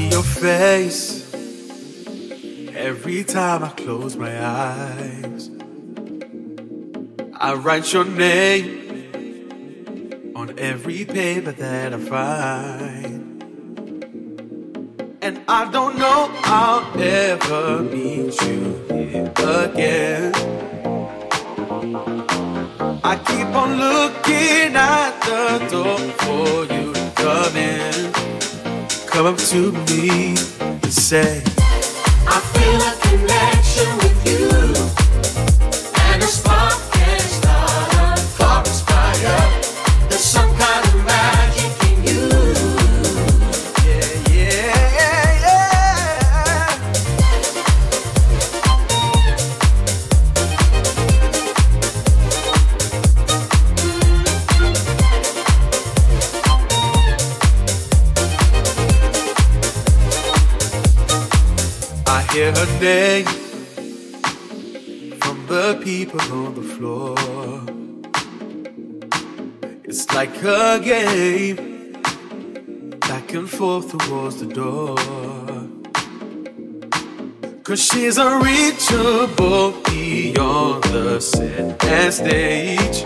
see your face every time I close my eyes. I write your name on every paper that I find. And I don't know I'll ever meet you here again. I keep on looking at the door for you to come in. Come up to me and say, I feel a connection with you, and a spark can start a forest fire. There's some kind of magic in you. Yeah, yeah, yeah. I hear her name from the people on the floor. It's like a game, back and forth towards the door. Cause she's unreachable beyond the set and stage.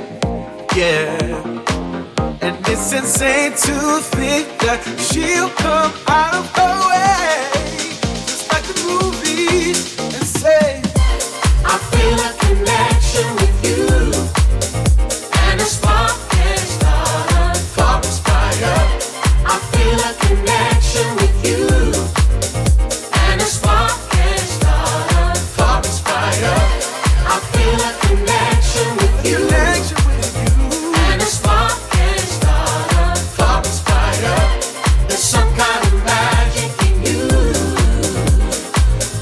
Yeah, and it's insane to think that she'll come out of her way, just like the movies, and say, I feel a connection with you, and a spark can start a forest fire. I feel a connection with you, and a spark can start a forest fire. I feel a connection with you, and a spark can start a forest fire. There's some kind of magic in you.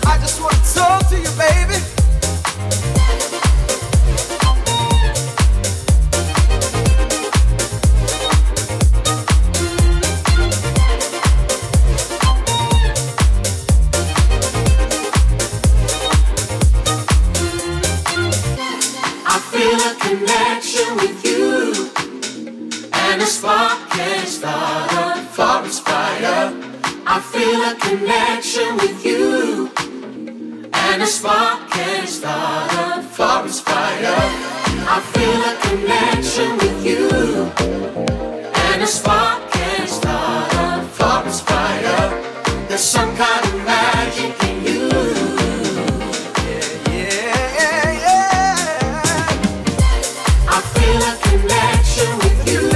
I just want to talk to you, baby. Connection with you, and a spark can start a forest fire. I feel a connection with you, and a spark can start a forest fire. There's some kind of magic in you. I feel a connection with you.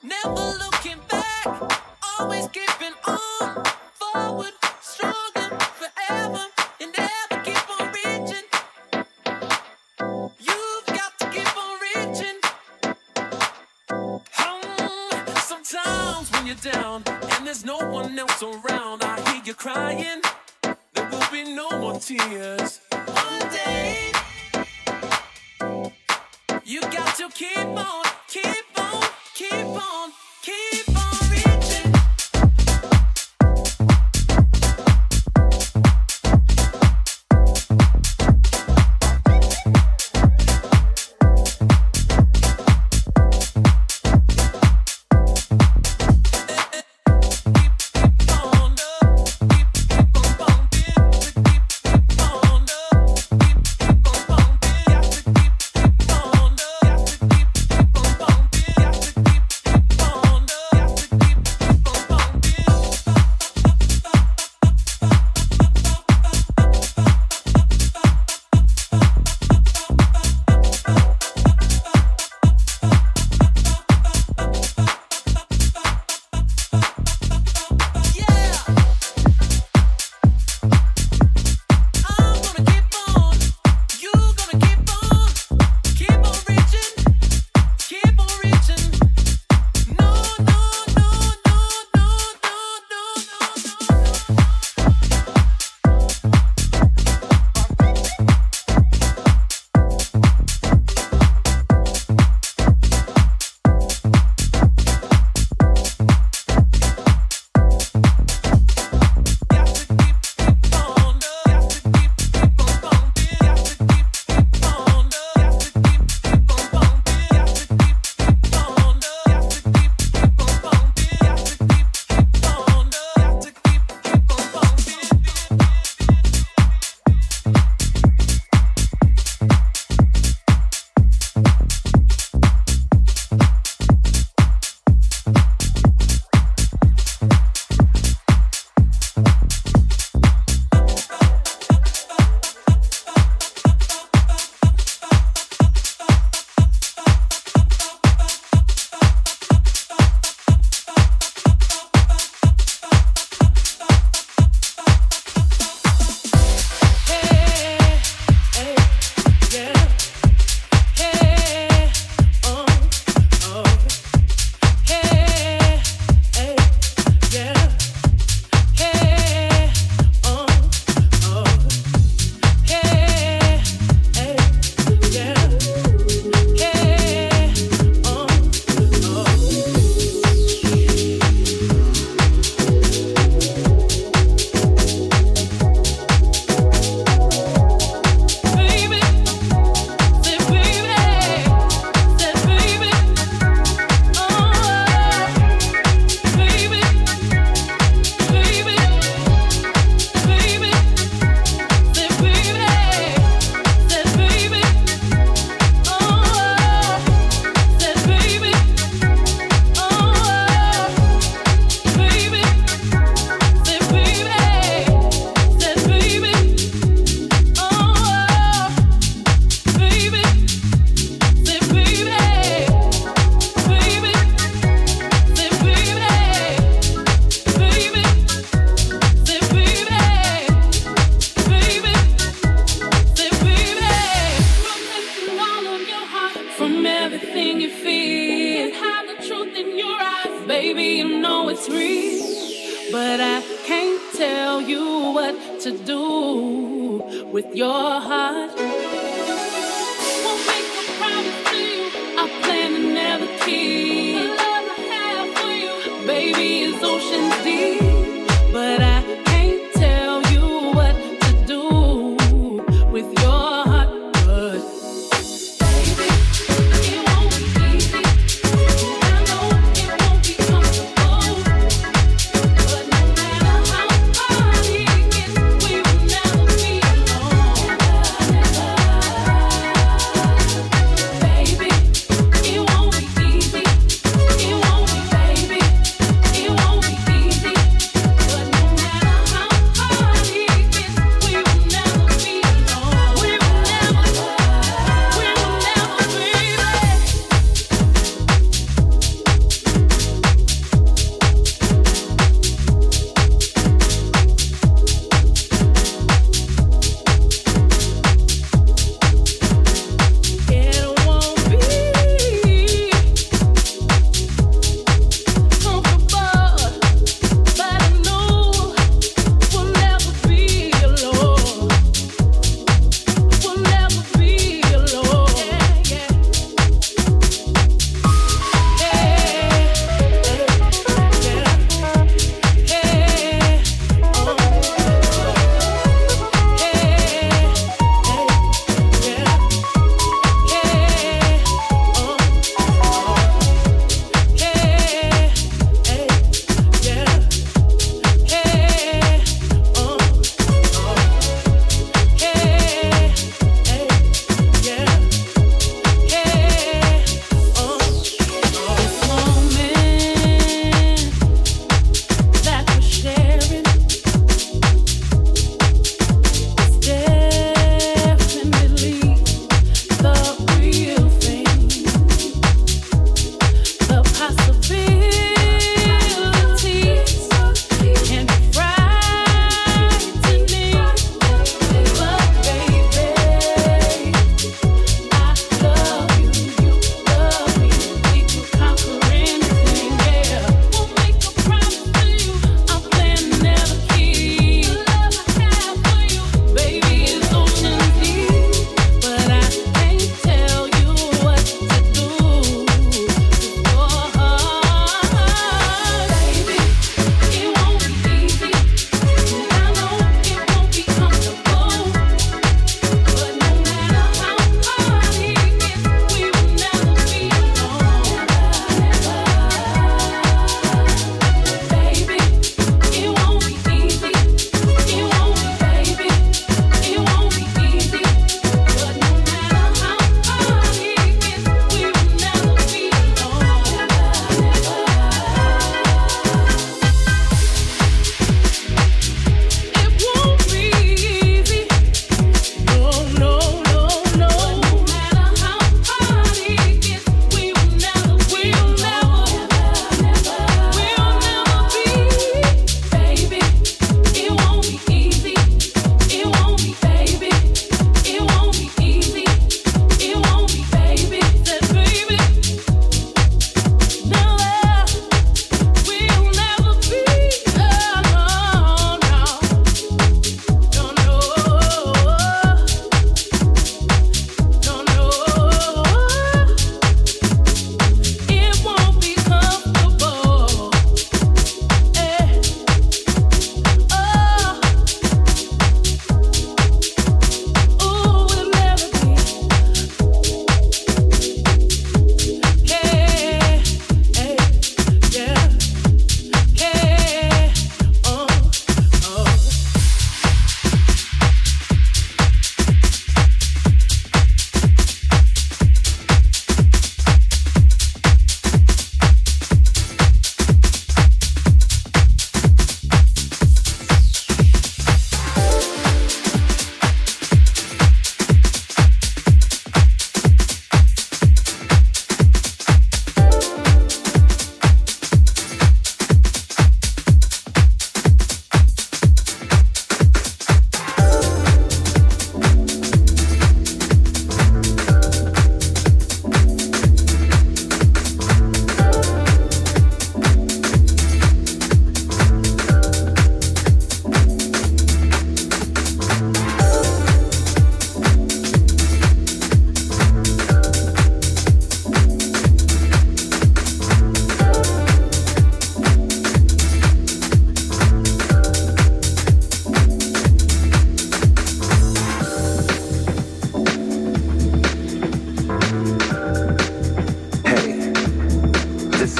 Never looking back, always keeping on, forward you down, and there's no one else around. I hear you crying, there will be no more tears. One day, you got to keep on, keep on, keep on, keep on.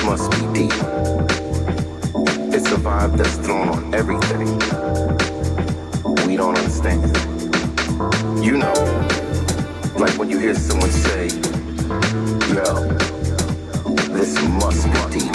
must be deep. It's a vibe that's thrown on everything. We don't understand. You know, like when you hear someone say, yo, this must be deep.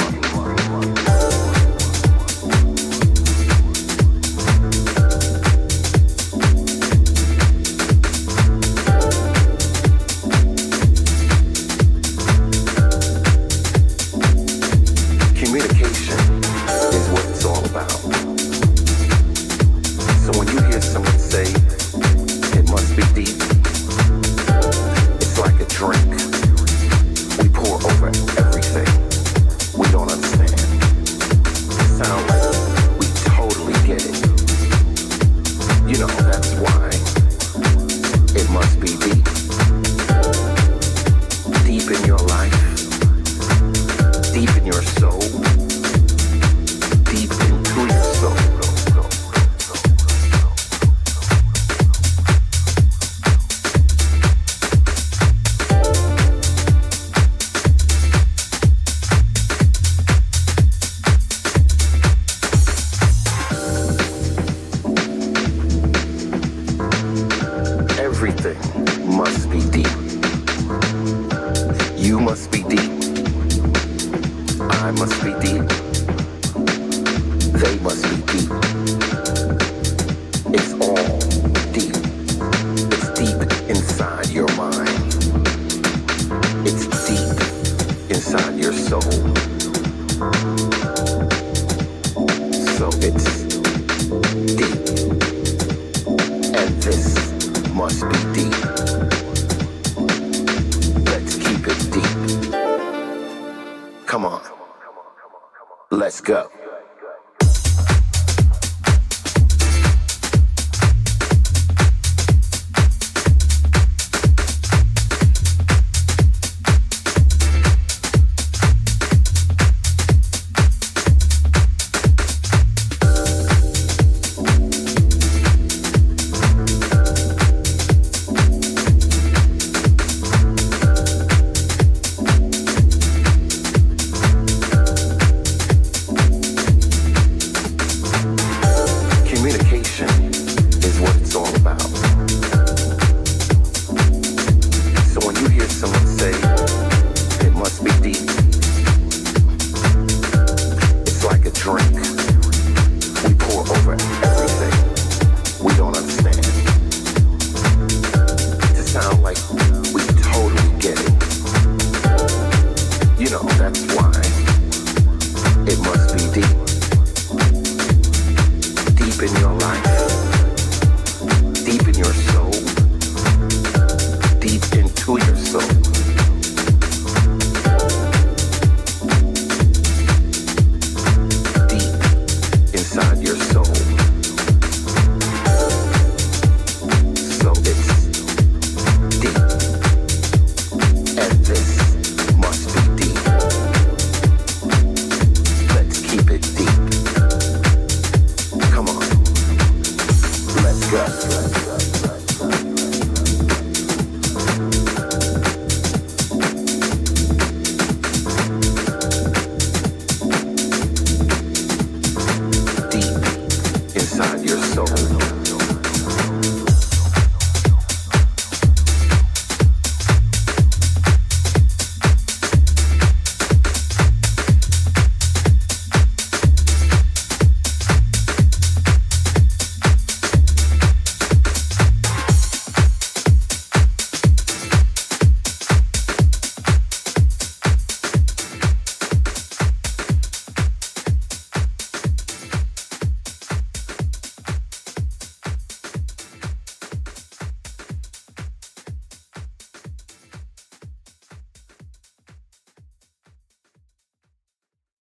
Let's go.